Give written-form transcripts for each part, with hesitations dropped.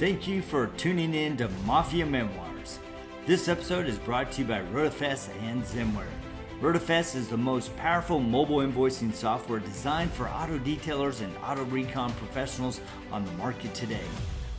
Thank you for tuning in to Mafia Memoirs. This episode is brought to you by RotaFest and Zimware. RotaFest is the most powerful mobile invoicing software designed for auto detailers and auto recon professionals on the market today.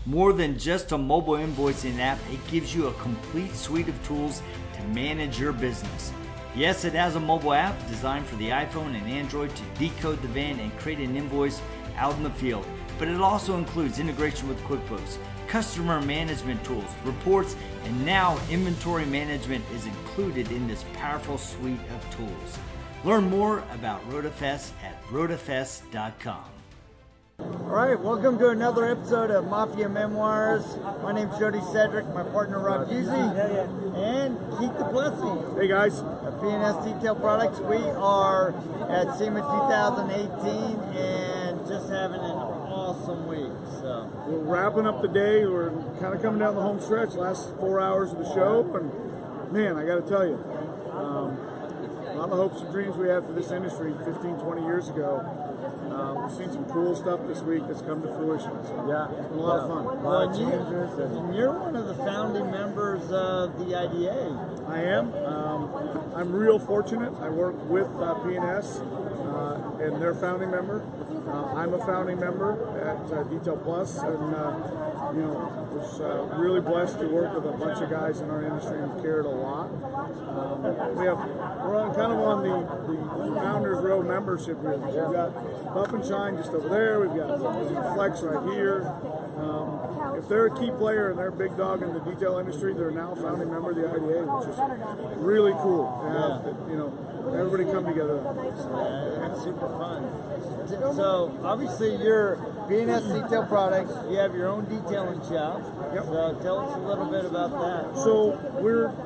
More than just a mobile invoicing app, it gives you a complete suite of tools to manage your business. Yes, it has a mobile app designed for the iPhone and Android to decode the van and create an invoice out in the field. But it also includes integration with QuickBooks, customer management tools, reports, and now inventory management is included in this powerful suite of tools. Learn more about RotaFest at rotafest.com. All right, welcome to another episode of Mafia Memoirs. My name's Jody Cedric, my partner Rob Husey, and Keith DePlessis. Hey guys. At P&S Detail Products, we are at SEMA 2018 and just having an awesome week. So we're wrapping up the day. We're kind of coming down the home stretch. Last 4 hours of the show, and man, I got to tell you, a lot of hopes and dreams we had for this industry 15, 20 years ago. We've seen some cool stuff this week that's come to fruition. So yeah, it's been a lot of fun. And you're one of the founding members of the IDA. I am. I'm real fortunate. I work with P&S and their founding member. I'm a founding member at Detail Plus, and was really blessed to work with a bunch of guys in our industry who've cared a lot. We're on the Founders Row membership group. We've got Buff and Shine just over there. We've got Flex right here. If they're a key player and they're a big dog in the detail industry, they're now a founding member of the IDA, which is really cool to have, everybody come together. That's super fun. So, obviously, you're P&S Detail Products. You have your own detailing shop. Yep. So, tell us a little bit about that. So,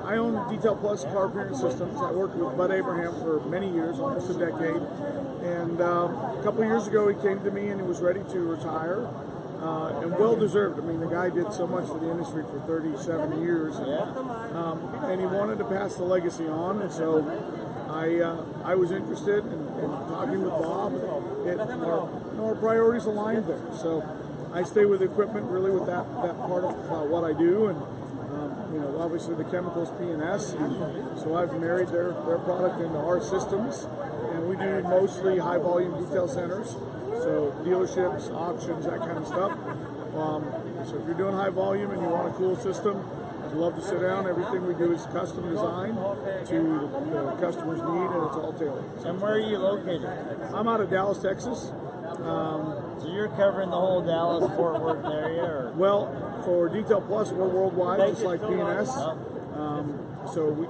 I own Detail Plus Carpentry Systems. I worked with Bud Abraham for many years, almost a decade. And a couple years ago, he came to me and he was ready to retire. And well-deserved. I mean, the guy did so much for the industry for 37 years. And he wanted to pass the legacy on. And so I was interested in talking with Bob. Our priorities aligned there. So I stay with equipment, really with that part of what I do. And, obviously the chemicals P&S. So I've married their product into our systems. And we do mostly high-volume detail centers. So dealerships, auctions, that kind of stuff. So if you're doing high volume and you want a cool system, I'd love to sit down. Everything we do is custom designed to the customer's need, and it's all tailored. And where are you located? I'm out of Dallas, Texas. So you're covering the whole Dallas-Fort Worth area? Or? Well, for Detail Plus, we're worldwide, just like P&S. So we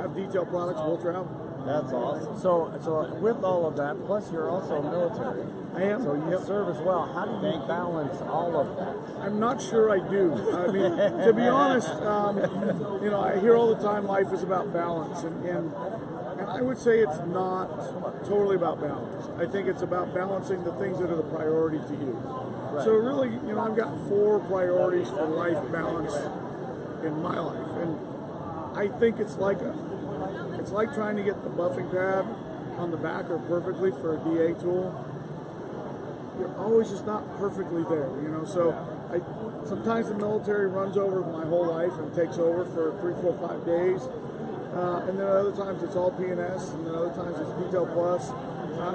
have Detail Products, we'll travel. That's awesome. So with all of that, plus you're also military. I am. So you serve as well. How do you balance all of that? I'm not sure I do. I mean, to be honest, I hear all the time life is about balance, and I would say it's not totally about balance. I think it's about balancing the things that are the priority to you. Right. So really, I've got 4 priorities for life balance in my life, and I think it's like it's like trying to get the buffing pad on the backer perfectly for a DA tool. You're always just not perfectly there. So sometimes the military runs over my whole life and takes over for 3, 4, 5 days. And then other times it's all P&S, and then other times it's Detail Plus.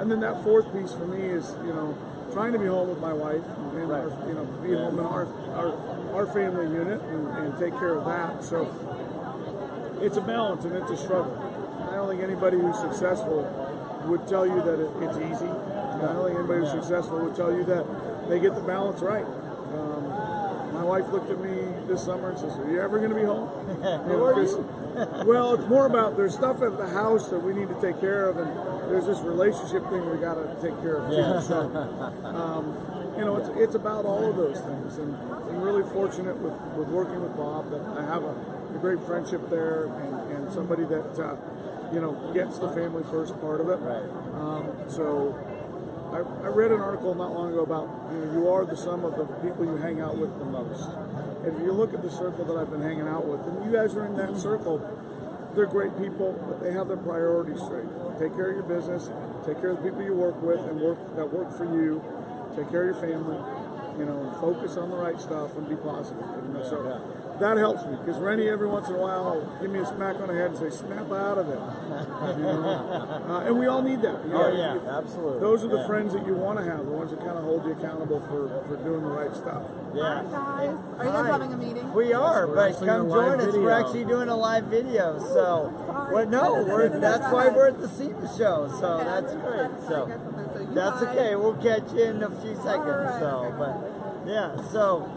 And then that 4th piece for me is, trying to be home with my wife and be home in our family unit and take care of that. So it's a balance and it's a struggle. I don't think anybody who's successful would tell you that it's easy. I don't think anybody who's successful would tell you that they get the balance right. My wife looked at me this summer and says, "Are you ever going to be home?" Well, it's more about there's stuff at the house that we need to take care of, and there's this relationship thing we got to take care of too. Yeah. So, it's about all of those things. And I'm really fortunate with working with Bob that I have a great friendship there, and somebody that gets the family first part of it. Right. So I read an article not long ago about you are the sum of the people you hang out with the most. And if you look at the circle that I've been hanging out with, and you guys are in that circle, they're great people, but they have their priorities straight. Take care of your business, take care of the people you work with and that work for you, take care of your family. you know, focus on the right stuff and be positive. You know? So that helps me, because Renny every once in a while will give me a smack on the head and say, snap out of it. You know? And we all need that. You know? Oh, yeah, absolutely. Those are the friends that you want to have, the ones that kind of hold you accountable for doing the right stuff. Yeah. Hi, guys. Are you guys having a meeting? We are, yes, but come join us. We're actually doing a live video. So, that's why we're at the SEMA show. So that's great. So that's okay. We'll catch you in a few seconds. So, but so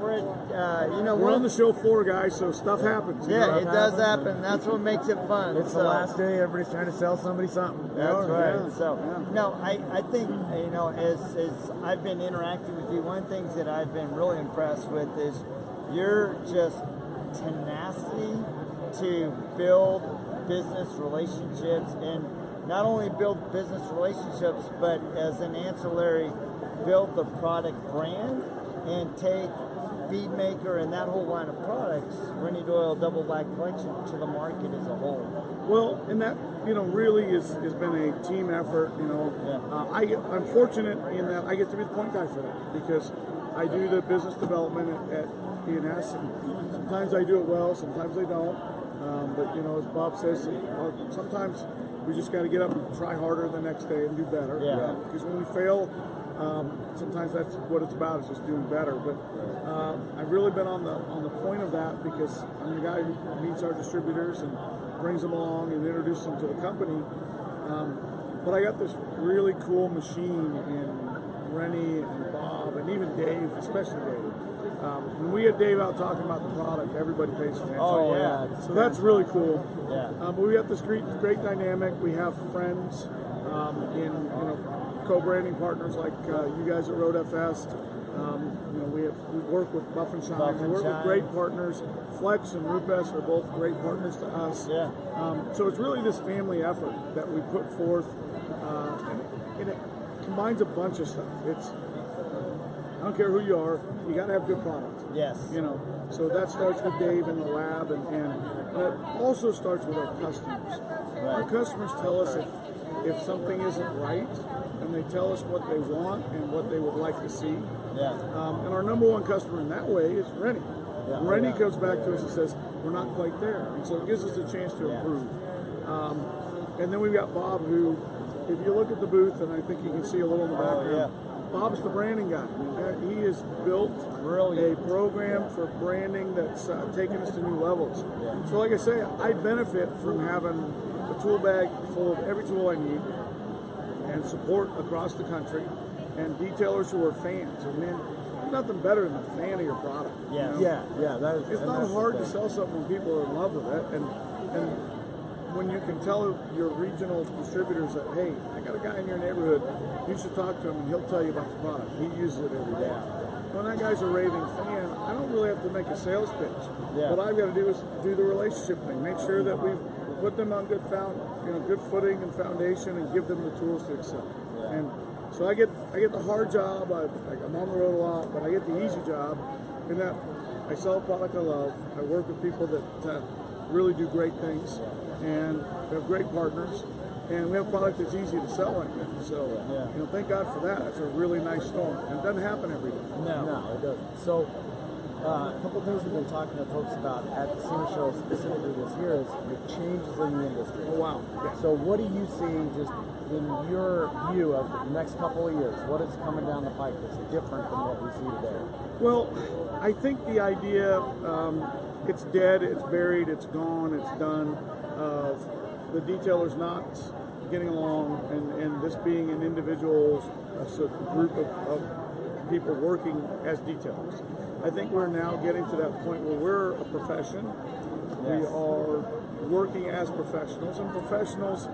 we're at we're on the show floor, guys. So stuff happens. Yeah, it does happen. That's what makes it fun. It's the last day. Everybody's trying to sell somebody something. That's right. So I think as I've been interacting with you, one of the things that I've been really impressed with is your just tenacity to build business relationships, and not only build business relationships, but as an ancillary, build the product brand and take Beadmaker and that whole line of products, Renny Doyle Double Black Punch, to the market as a whole. Well, and that really has been a team effort. I'm fortunate in that I get to be the point guy for that, because I do the business development at P&S, and sometimes I do it well, sometimes I don't. But as Bob says, sometimes we just got to get up and try harder the next day and do better. Yeah. Because when we fail, sometimes that's what it's about, is just doing better. But I've really been on the point of that, because I'm the guy who meets our distributors and brings them along and introduces them to the company. But I got this really cool machine in Renny and Bob and even Dave, especially Dave. When we had Dave out talking about the product, everybody pays attention. Oh, yeah. So that's really cool. Yeah. But we have this great dynamic. We have friends co-branding partners like you guys at Road FS. We work with Buff and Shine. We work with great partners. Flex and Rupes are both great partners to us. Yeah. So it's really this family effort that we put forth. And it combines a bunch of stuff. It's... I don't care who you are, you got to have good product. Yes. So that starts with Dave in the lab, and it also starts with our customers. Right. Our customers tell us if something isn't right, and they tell us what they want and what they would like to see. Yeah. And our number one customer in that way is Renny. Yeah. Renny comes back to us and says, we're not quite there. And so it gives us a chance to improve. And then we've got Bob, who, if you look at the booth, and I think you can see a little in the background, Bob's the branding guy. He has built a program for branding that's taken us to new levels. Yeah. So like I say, I benefit from having a tool bag full of every tool I need and support across the country and detailers who are fans. And then there's nothing better than a fan of your product. Yeah, that is. It's not hard to sell something when people are in love with it. And when you can tell your regional distributors that, hey, I got a guy in your neighborhood, you should talk to him and he'll tell you about the product. He uses it every day. When that guy's a raving fan, I don't really have to make a sales pitch. Yeah. What I've got to do is do the relationship thing, make sure that we've put them on good footing and foundation, and give them the tools to excel. Yeah. And so I get the hard job. I'm on the road a lot, but I get the easy job in that I sell a product I love. I work with people that really do great things, and we have great partners, and we have product that's easy to sell like that. So, thank God for that. It's a really nice storm. And it doesn't happen every day. No, it doesn't. So, a couple of things we've been talking to folks about at the SEMA show specifically this year is the changes in the industry. Oh, wow. Yeah. So, what are you seeing just in your view of the next couple of years? What is coming down the pike that's different than what we see today? Well, I think the idea, it's dead, it's buried, it's gone, it's done, of the detailers not getting along and this being an individual group of people working as detailers. I think we're now getting to that point where we're a profession. Yes. We are working as professionals, and professionals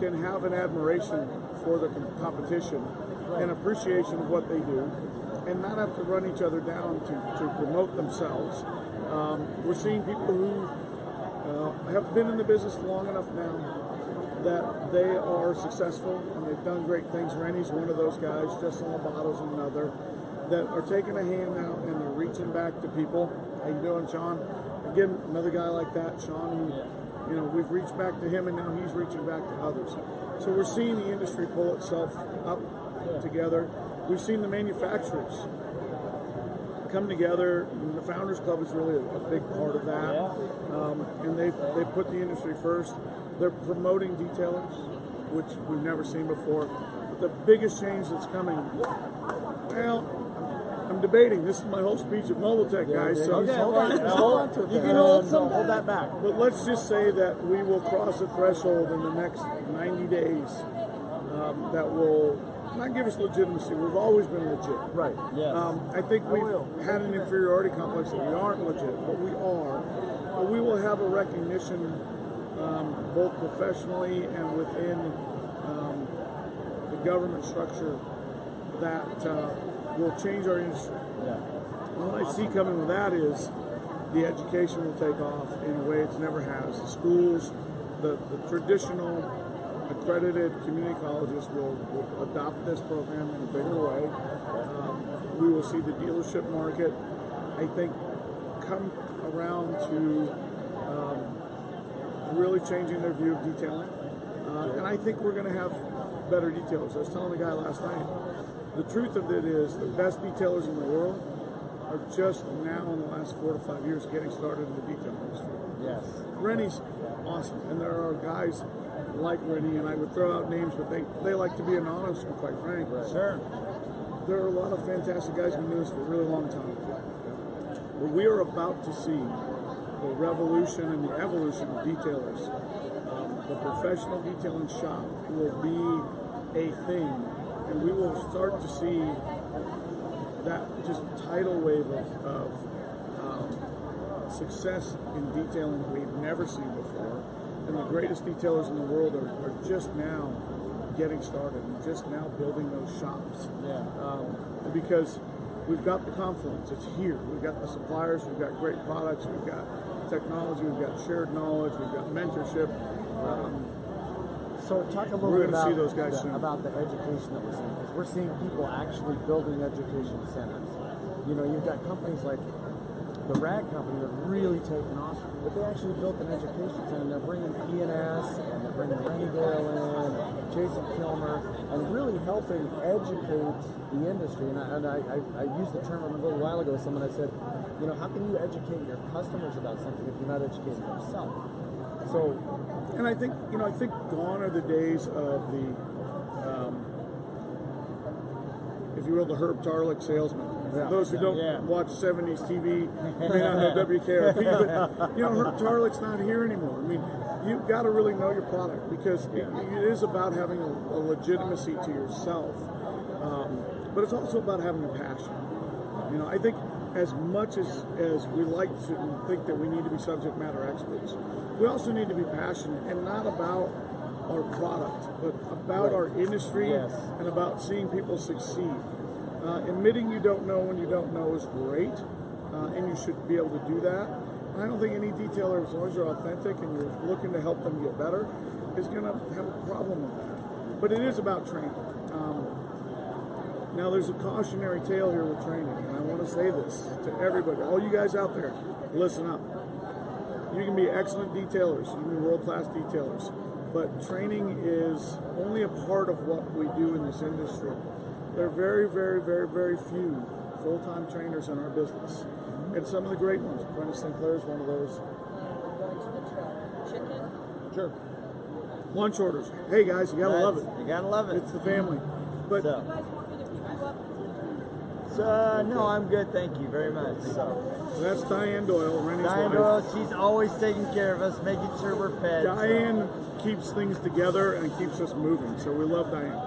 can have an admiration for the competition and appreciation of what they do, and not have to run each other down to promote themselves. We're seeing people who have been in the business long enough now that they are successful and they've done great things. Renny's one of those guys, Justin Labato's another, that are taking a hand out and they're reaching back to people. How you doing, Sean? Again, another guy like that, Sean, who, we've reached back to him and now he's reaching back to others. So we're seeing the industry pull itself up together. We've seen the manufacturers come together. And the Founders Club is really a big part of that. And they put the industry first. They're promoting detailers, which we've never seen before. But the biggest change that's coming, well, I'm debating. This is my whole speech of mobile tech, guys. Yeah, so hold that back. But let's just say that we will cross a threshold in the next 90 days that will not give us legitimacy. We've always been legit. Right. Yes. I think we've had an inferiority complex that we aren't legit, but we are. But we will have a recognition both professionally and within the government structure that will change our industry. Yeah. What I see coming with that is the education will take off in a way it's never has. The schools, the traditional accredited community colleges will adopt this program in a bigger way. We will see the dealership market, I think, come around to really changing their view of detailing. And I think we're going to have better detailers. I was telling the guy last night, the truth of it is the best detailers in the world are just now in the last 4 to 5 years getting started in the detail industry. Yes. Renny's awesome. And there are guys like Renny, and I would throw out names, but they like to be anonymous, quite frankly. Right. Sure. There are a lot of fantastic guys who've been doing this for a really long time. But we are about to see the revolution and the evolution of detailers. The professional detailing shop will be a thing. And we will start to see that just tidal wave of success in detailing that we've never seen before. And the greatest detailers in the world are just now getting started and just now building those shops. Yeah. Because we've got the confluence, it's here. We've got the suppliers, we've got great products, we've got technology, we've got shared knowledge, we've got mentorship. So talk a little bit about the education that we're seeing, because we're seeing people actually building education centers. You know, you've got companies like The Rag Company that have really taken off, but they actually built an education center. They're bringing P&S, and they're bringing Renny Doyle in, and Jason Kilmer, and really helping educate the industry. And I used the term a little while ago, someone I said, you know, how can you educate your customers about something if you're not educating yourself? So, and I think, you know, gone are the days of the, if you will, the Herb Tarlick salesman. Yeah. Those who don't watch 70s TV may not know WKRP, but, you know, Herb Tarlick's not here anymore. I mean, you've got to really know your product, because it is about having a legitimacy to yourself, but it's also about having a passion. You know, I think as much as we like to think that we need to be subject matter experts, we also need to be passionate, and not about our product, but about our industry and about seeing people succeed. Admitting you don't know when you don't know is great, and you should be able to do that. And I don't think any detailer, as long as you're authentic and you're looking to help them get better, is going to have a problem with that. But it is about training. Now, there's a cautionary tale here with training, and I want to say this to everybody. All you guys out there, listen up. You can be excellent detailers, you can be world-class detailers, but training is only a part of what we do in this industry. There are very, very, very, very few full-time trainers in our business. And some of the great ones, Prentice Sinclair is one of those. Sure. Lunch orders. Hey guys, you gotta love it. You gotta love it. It's the family. But so. No, I'm good, thank you very much. So that's Diane Doyle, Renny's wife. Diane Doyle, she's always taking care of us, making sure we're fed. Diane keeps things together and keeps us moving, so we love Diane.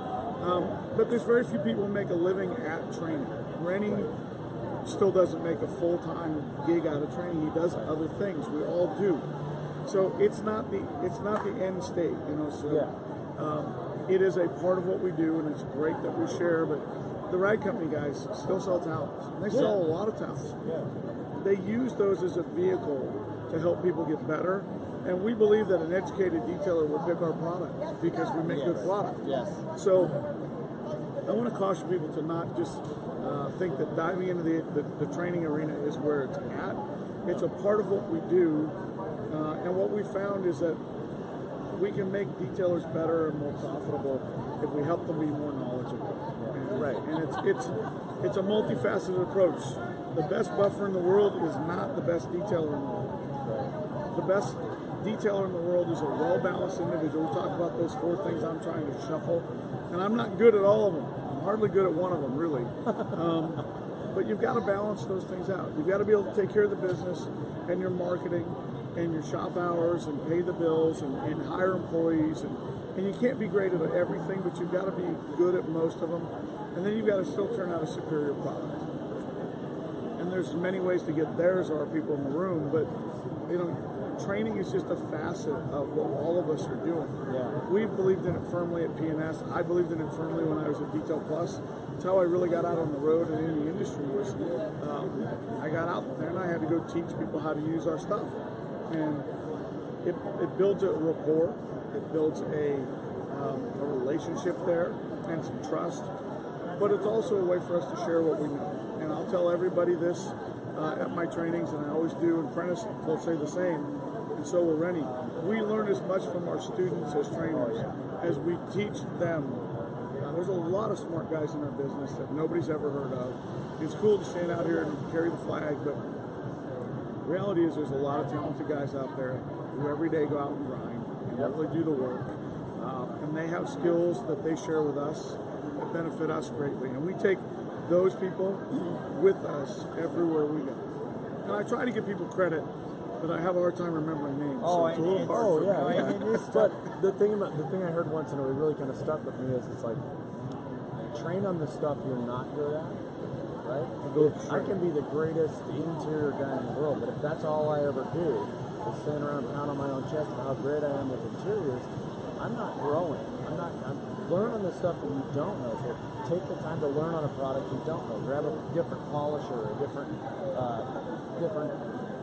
But there's very few people who make a living at training. Renny still doesn't make a full-time gig out of training. He does other things. We all do. So it's not the end state, you know. So it is a part of what we do, and it's great that we share, but The Rag Company guys still sell towels. And they sell a lot of towels. Yeah. They use those as a vehicle to help people get better. And we believe that an educated detailer will pick our product because we make good product. Yes. So I want to caution people to not just think that diving into the training arena is where it's at. It's a part of what we do. And what we found is that we can make detailers better and more profitable if we help them be more knowledgeable. way. And it's a multifaceted approach. The best buffer in the world is not the best detailer in the world. Right. The best detailer in the world is a well-balanced individual. We talk about those four things I'm trying to shuffle, and I'm not good at all of them. I'm hardly good at one of them, really. But you've got to balance those things out. You've got to be able to take care of the business and your marketing and your shop hours and pay the bills and hire employees. And you can't be great at everything, but you've got to be good at most of them. And then you've got to still turn out a superior product. And there's many ways to get there, so our people in the room, but you know, training is just a facet of what all of us are doing. Yeah. We've believed in it firmly at P&S. I believed in it firmly when I was at Detail Plus. That's how I really got out on the road and in the industry was I got out there and I had to go teach people how to use our stuff. And it builds a rapport. It builds a relationship there and some trust. But it's also a way for us to share what we know. And I'll tell everybody this at my trainings, and I always do, and Prentice will say the same, and so will Renny. We learn as much from our students as trainers as we teach them. There's a lot of smart guys in our business that nobody's ever heard of. It's cool to stand out here and carry the flag, but the reality is there's a lot of talented guys out there who every day go out and grind and definitely do the work. And they have skills that they share with us that benefit us greatly. And we take those people with us everywhere we go. And I try to give people credit, but I have a hard time remembering names. Oh, so it's a little hard. Oh, yeah. But the thing I heard once, and it really kind of stuck with me, is it's like train on the stuff you're not good at, right? I can be the greatest interior guy in the world, but if that's all I ever do is stand around and pound on my own chest about how great I am with interiors, I'm not growing. Learn on the stuff that you don't know. So take the time to learn on a product you don't know. Grab a different polisher, a different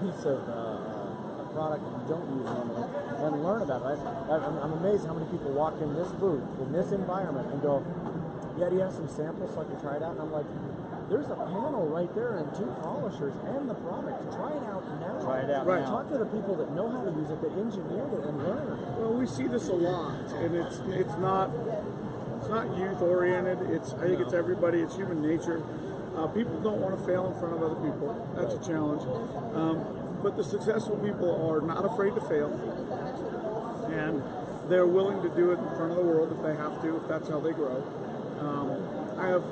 piece of a product that you don't use normally, and learn about it. I'm amazed how many people walk in this booth, in this environment, and go, yeah, do you have some samples so I can try it out? And I'm like, there's a panel right there and two polishers and the product. Try it out now. Try it out right. Talk to the people that know how to use it, that engineered it, and learn. Well, we see this a lot, and it's not youth oriented. I think it's everybody. It's human nature. People don't want to fail in front of other people. That's a challenge. But the successful people are not afraid to fail, and they're willing to do it in front of the world if they have to. If that's how they grow. I have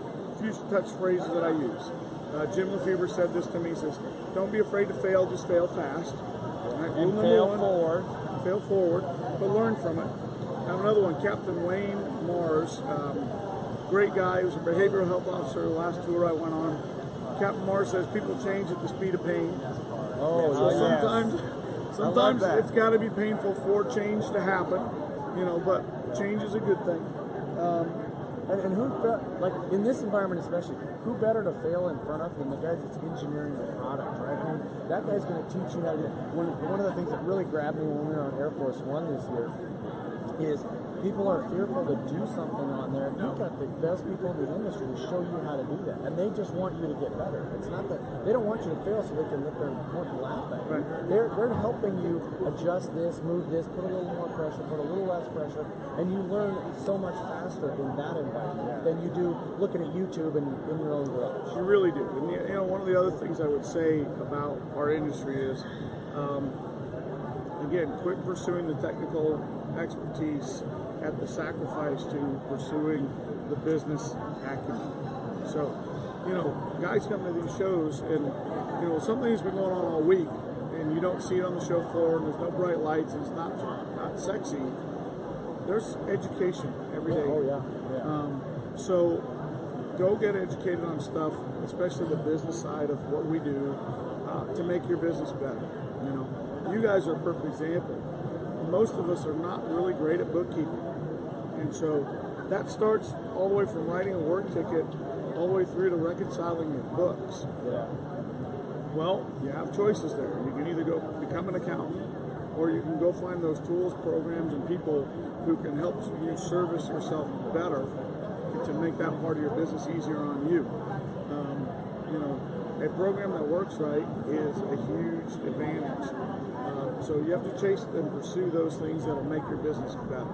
few touch phrases that I use. Jim Lefebvre said this to me. He says, don't be afraid to fail, just fail fast. Right, and fail forward, but learn from it. I have another one, Captain Wayne Mars, great guy, he was a behavioral health officer the last tour I went on. Captain Mars says, people change at the speed of pain. Oh, so yes. Sometimes it's got to be painful for change to happen, you know, but change is a good thing. And who, like in this environment especially, who better to fail in front of than the guys that's engineering the product, right? I mean, that guy's going to teach you how to do it. One of the things that really grabbed me when we were on Air Force One this year is people are fearful to do something on there. You've got the best people in the industry to show you how to do that, and they just want you to get better. It's not that they don't want you to fail so they can look there and laugh at you. Right. They're helping you adjust this, move this, put a little more pressure, put a little less pressure, and you learn so much faster in that environment than you do looking at YouTube and in your own garage. You really do. And you know, one of the other things I would say about our industry is, again, quit pursuing the technical expertise at the sacrifice to pursuing the business acumen. So, you know, guys come to these shows and, you know, something's been going on all week and you don't see it on the show floor and there's no bright lights and it's not sexy. There's education every day. Oh, yeah. So go get educated on stuff, especially the business side of what we do to make your business better. You know, you guys are a perfect example. Most of us are not really great at bookkeeping. And so that starts all the way from writing a work ticket all the way through to reconciling your books. Yeah. Well, you have choices there. You can either go become an accountant or you can go find those tools, programs, and people who can help you service yourself better to make that part of your business easier on you. You know, a program that works right is a huge advantage. So you have to chase and pursue those things that will make your business better.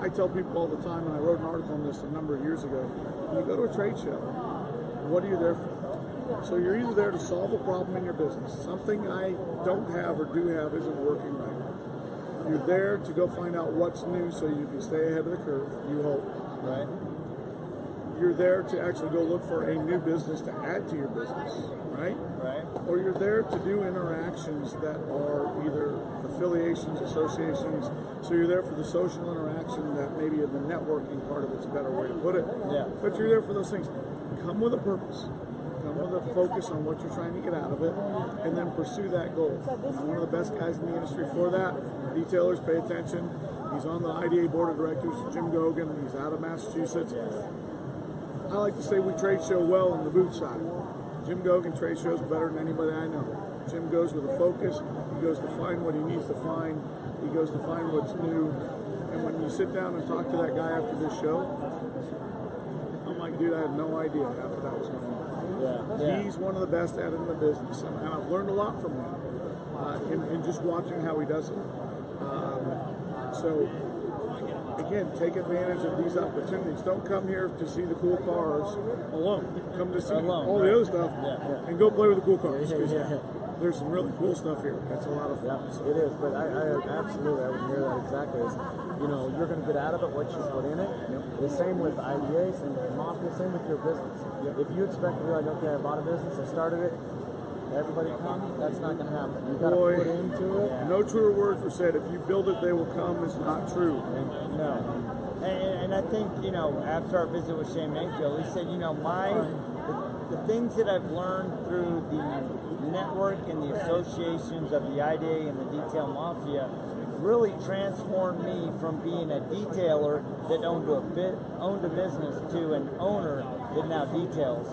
I tell people all the time, and I wrote an article on this a number of years ago, When you go to a trade show, what are you there for? So you're either there to solve a problem in your business. Something I don't have or do have isn't working right now. You're there to go find out what's new so you can stay ahead of the curve, you hope, right? You're there to actually go look for a new business to add to your business, right? Right. Or you're there to do interactions that are either affiliations, associations. So you're there for the social interaction that maybe in the networking part of it's a better way to put it. Yeah. But you're there for those things. Come with a purpose. Come with a focus on what you're trying to get out of it, and then pursue that goal. I'm one of the best guys in the industry for that. Detailers, pay attention. He's on the IDA board of directors, Jim Gogan. He's out of Massachusetts. I like to say we trade show well on the boot side. Jim Gogan trade shows better than anybody I know. Jim goes with a focus. He goes to find what he needs to find. He goes to find what's new. And when you sit down and talk to that guy after this show, I'm like, dude, I had no idea after that was going on. Yeah. He's one of the best at it in the business. And I've learned a lot from him in just watching how he does it. Again, take advantage of these opportunities. Don't come here to see the cool cars alone. Come to see all the other stuff and go play with the cool cars. There's some really cool stuff here. That's a lot of fun. Yeah, so. It is, but I absolutely, I would hear that exactly. Is, you know, you're going to get out of it what you put in it. Yep. The same with IDA, same with Mafia, same with your business. Yep. If you expect to be like, okay, I bought a business, I started it, everybody come, that's not going to happen. You've got to put into it. No truer words were said. If you build it, they will come. It's not true. No. And I think, you know, after our visit with Shane Mayfield, he said, you know, the things that I've learned through the network and the associations of the IDA and the Detail Mafia really transformed me from being a detailer that owned a business to an owner that now details.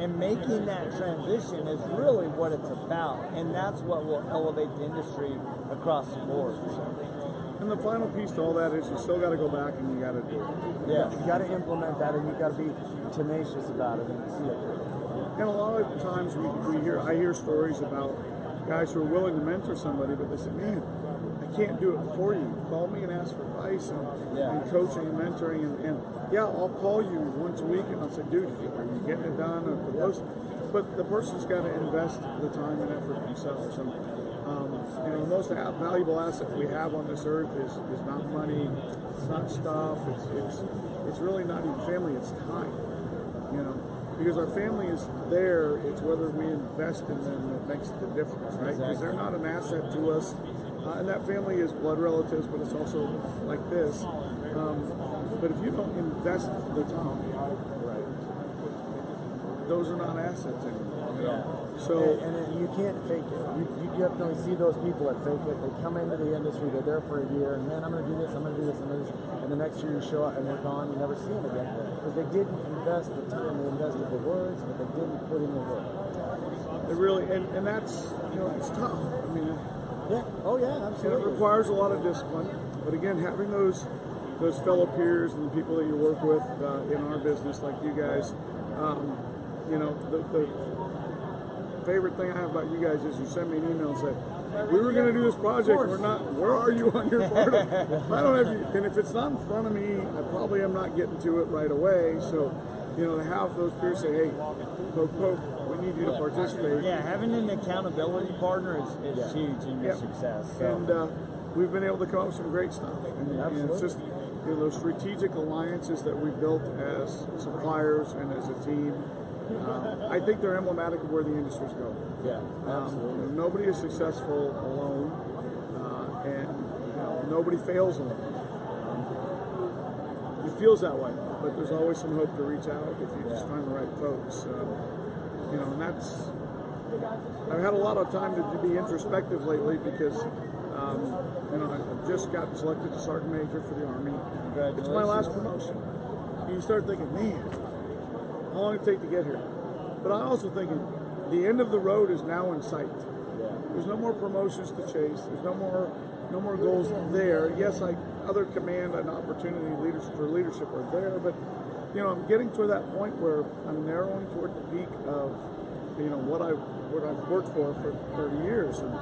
And making that transition is really what it's about, and that's what will elevate the industry across the board. And the final piece to all that is you still got to go back and you got to do it. Yeah, you got to implement that, and you got to be tenacious about it and see it. And a lot of times I hear stories about guys who are willing to mentor somebody, but they say, man, I can't do it for you. Call me and ask for advice and coaching and mentoring. And I'll call you once a week and I'll say, dude, are you getting it done? But the person's got to invest the time and effort themselves. And, the most valuable asset we have on this earth is not money, it's not stuff, it's really not even family, it's time, Because our family is there, it's whether we invest in them that makes the difference, right? Because they're not an asset to us. And that family is blood relatives, but it's also like this. But if you don't invest the time, those are not assets anymore. So and you can't fake it. You definitely see those people that fake it. They come into the industry, they're there for a year, and man, I'm going to do this, I'm going to do this, I'm going to do this. And the next year you show up and they're gone, you never see them again. Because they didn't invest the time, they invested the words, but they didn't put in the work. It really, and that's, it's tough. I mean, yeah. Oh, yeah, absolutely. And it requires a lot of discipline. But again, having those fellow peers and the people that you work with in our business, like you guys, the favorite thing I have about you guys is you send me an email and say, we were going to do this project, we're not, where are you on your part of it? I don't have you, and if it's not in front of me, I probably am not getting to it right away. So, to have those peers say, hey, poke, we need you to participate. Yeah, having an accountability partner is huge in your success. So. And we've been able to come up with some great stuff. And it's just those strategic alliances that we built as suppliers and as a team. I think they're emblematic of where the industry's going. Yeah, absolutely. Nobody is successful alone, and nobody fails alone. It feels that way, but there's always some hope to reach out if you just find the right folks. And that's, I've had a lot of time to be introspective lately because, I've just gotten selected to Sergeant Major for the Army. It's my last promotion. And you start thinking, man, how long did it take to get here? But I'm also thinking, the end of the road is now in sight. There's no more promotions to chase. There's no more goals there. Yes, other command and opportunity leadership are there, but I'm getting to that point where I'm narrowing toward the peak of, what I've worked for 30 years. And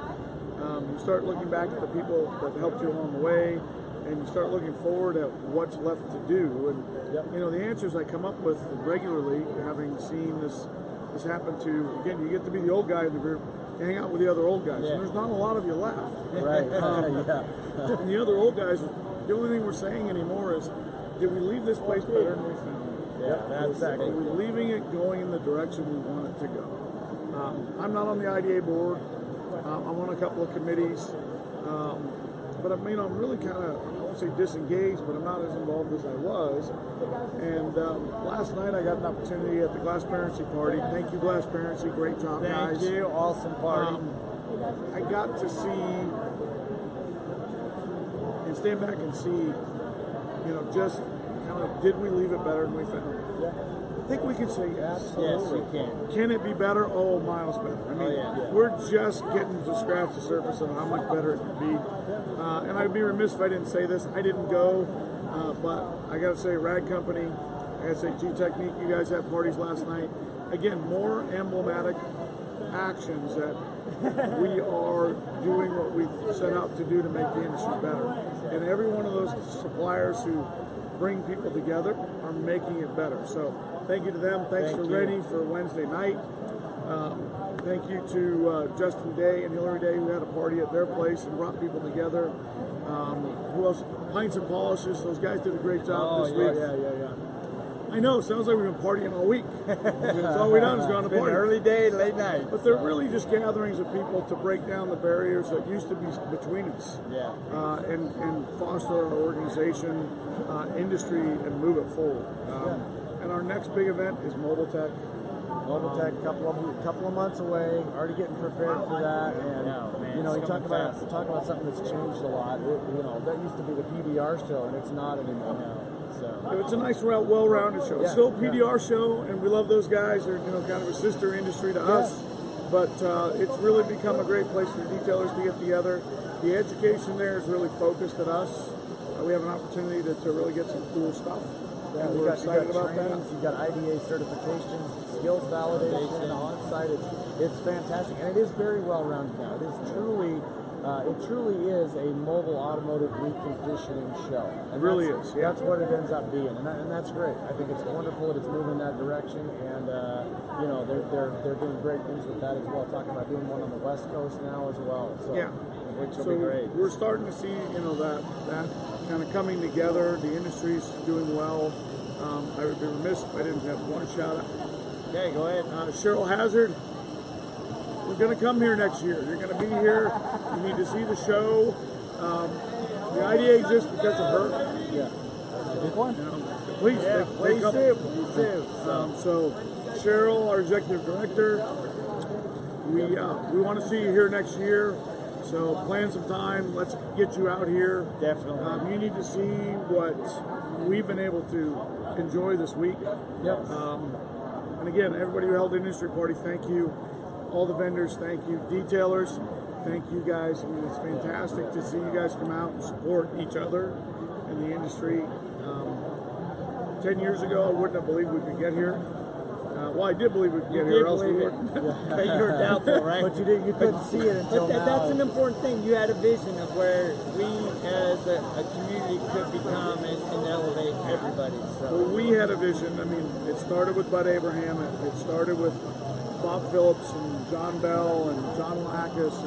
you start looking back at the people that helped you along the way, and you start looking forward at what's left to do. And you know, the answers I come up with regularly, having seen this happen to, again, you get to be the old guy in the group, you hang out with the other old guys, and there's not a lot of you left. Right. And the other old guys, the only thing we're saying anymore is, did we leave this place better than we found it? Yeah, that's exactly. Are we leaving it going in the direction we want it to go? I'm not on the IDA board. I'm on a couple of committees. But I mean, I'm really kind of, I won't say disengaged, but I'm not as involved as I was. And last night I got an opportunity at the Glassparency party. Thank you, Glassparency. Great job, guys. Thank you. Awesome party. I got to see and stand back and see, you know, just kind of, did we leave it better than we found it? I think we can say yes. Absolutely. Yes, we can. Can it be better? Oh, miles better. I mean, we're just getting to scratch the surface of how much better it could be. And I'd be remiss if I didn't say this. I didn't go, but I got to say, Rag Company, SAG Technique, you guys had parties last night. Again, more emblematic actions that we are doing what we set out to do to make the industry better. And every one of those suppliers who bring people together are making it better. So thank you to them. Thanks to Renny for Wednesday night. Thank you to Justin Day and Hillary Day, who had a party at their place and brought people together. Who else? Pints and Polishes. Those guys did a great job this week. I know, sounds like we've been partying all week. That's all we've done is gone to party. Early day, late night. But they're really just gatherings of people to break down the barriers that used to be between us. Yeah. And foster our organization, industry, and move it forward. And our next big event is Mobile Tech. Couple of months away. Already getting prepared for that. And you know, you talk about something that's changed a lot. You know, that used to be the PBR show, and it's not anymore. So it's a nice, well-rounded show. It's still a PDR show, and we love those guys. They're, you know, kind of a sister industry to us. But it's really become a great place for detailers to get together. The education there is really focused at us. We have an opportunity to really get some cool stuff. Yeah, and we're excited about trainings. You've got IDA certifications, skills validation, on-site. It's fantastic, and it is very well-rounded now. It truly is a mobile automotive reconditioning show. It really is. Yeah. That's what it ends up being, and that's great. I think it's wonderful that it's moving in that direction, and you know, they're doing great things with that as well. Talking about doing one on the West Coast now as well. So, which will be great. We're starting to see, you know, that kind of coming together. The industry's doing well. I would be remiss if I didn't have one shout out. Okay, go ahead. Cheryl Hazard. We're going to come here next year. You're going to be here. You need to see the show. The IDA exists because of her. Yeah. That's a big one. You know, please, please do. So, Cheryl, our executive director, we want to see you here next year. So plan some time. Let's get you out here. Definitely. You need to see what we've been able to enjoy this week. Yes. And again, everybody who held the industry party, thank you. All the vendors, thank you. Detailers, thank you guys. I mean, it's fantastic to see you guys come out and support each other in the industry. 10 years ago, I wouldn't have believed we could get here. Well, I did believe we could get here. Else we wouldn't. But you were doubtful, right? But you couldn't see it until now. That's an important thing. You had a vision of where we as a community could become and elevate everybody. So. Well, we had a vision. I mean, it started with Bud Abraham. It started with Bob Phillips and John Bell and John Lackus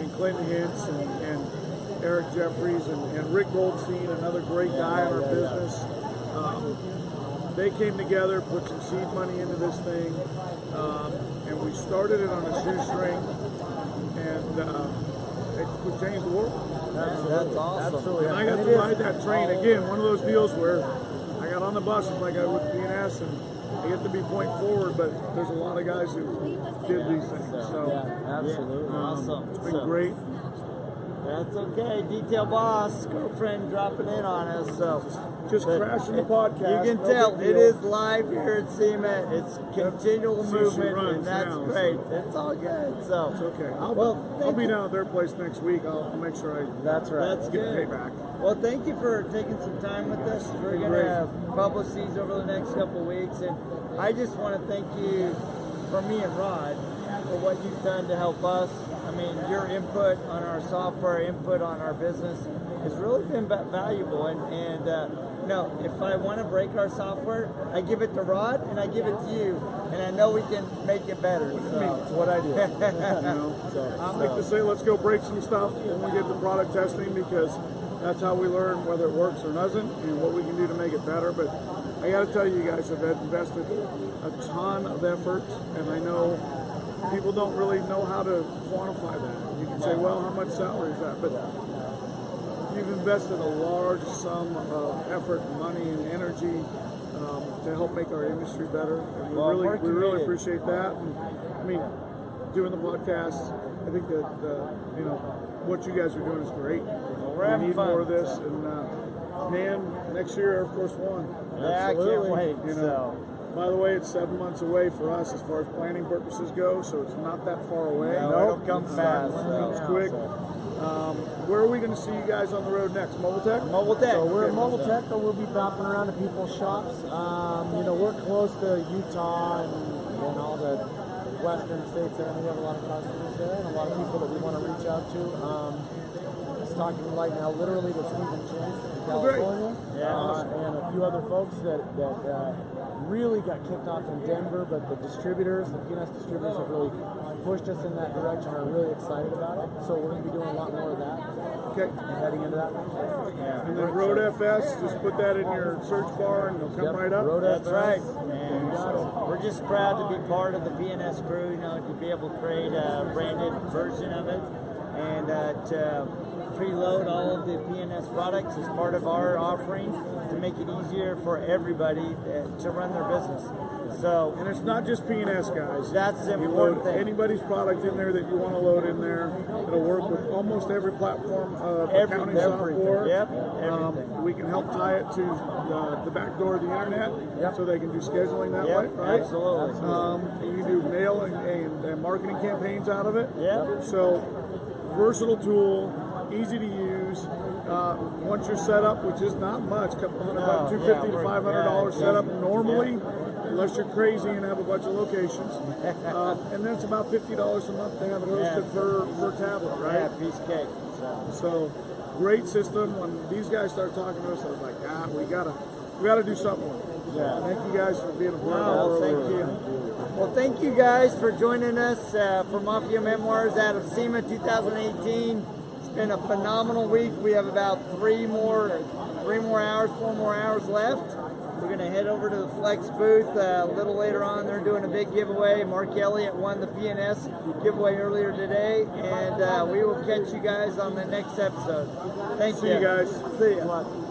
and Clinton Hintz and Eric Jeffries and Rick Goldstein, another great guy in our business. They came together, put some seed money into this thing, and we started it on a shoestring, and it would change the world. That's awesome. Absolutely. And I got to ride that train again, one of those deals where I got on the bus like I would P&S and I get to be point forward, but there's a lot of guys who did these things. So, absolutely. Awesome. It's been great. That's okay. Detail Boss, girlfriend dropping in on us. Just crashing the podcast. You can tell it is live here at SEMA. It's continual movement, and that's great. It's all good. So, it's okay. I'll be down at their place next week. I'll make sure I get payback. Well, thank you for taking some time with us. We're going to publish these over the next couple of weeks. And I just want to thank you, for me and Rod, for what you've done to help us. I mean, your input on our software, input on our business has really been valuable. And no, if I want to break our software, I give it to Rod and I give it to you, and I know we can make it better. So that's what I do. I like to say, let's go break some stuff when we get to product testing, because that's how we learn whether it works or doesn't and what we can do to make it better. But I got to tell you, you guys have invested a ton of effort, and I know people don't really know how to quantify that. You can say, well, how much salary is that? But you've invested a large sum of effort, money, and energy to help make our industry better. And we really appreciate that. And, I mean, doing the podcast, I think that you know what you guys are doing is great. We need more of this. And man, next year Air Force One. Yeah, I can't wait. You know, by the way, it's 7 months away for us as far as planning purposes go, so it's not that far away. No, it'll come fast. It's quick. Where are we going to see you guys on the road next? Mobile Tech? Mobile Tech. So we're at Mobile Tech, but we'll be bopping around to people's shops. You know, we're close to Utah and all the western states there, and we have a lot of customers there and a lot of people that we want to reach out to. Just talking right now, literally, with Stephen Chance in California. Oh, yeah, awesome. And a few other folks that really got kicked off in Denver, but the distributors, the P&S distributors have really pushed us in that direction. We're really excited about it, so we're going to be doing a lot more of that. Okay. And heading into that. Yeah. And then Road FS, just put that in your search bar and it'll come right up. Road FS. That's right. And we're just proud to be part of the P&S crew, you know, to be able to create a branded version of it and to preload all of the P&S products as part of our offering to make it easier for everybody to run their business. So, and it's not just P&S, guys. That's the important thing. Anybody's product in there that you want to load in there, it'll work with almost every platform of accounting software. Yep, everything. We can help tie it to the back door of the internet, so they can do scheduling that way, right? Absolutely. And you do mail and marketing campaigns out of it. Yeah. So, versatile tool, easy to use. Once you're set up, which is not much, about $250 to $500 set up normally. Unless you're crazy and have a bunch of locations. And that's about $50 a month to have it hosted per tablet, right? Yeah, piece of cake. So, great system. When these guys started talking to us, I was like, we gotta do something. Yeah. Thank you guys for being a part of it. Thank you. Well, thank you guys for joining us for Mafia Memoirs out of SEMA 2018. It's been a phenomenal week. We have about four more hours left. We're going to head over to the Flex booth a little later on. They're doing a big giveaway. Mark Elliott won the P&S giveaway earlier today, and we will catch you guys on the next episode. Thank you. See you guys. See ya.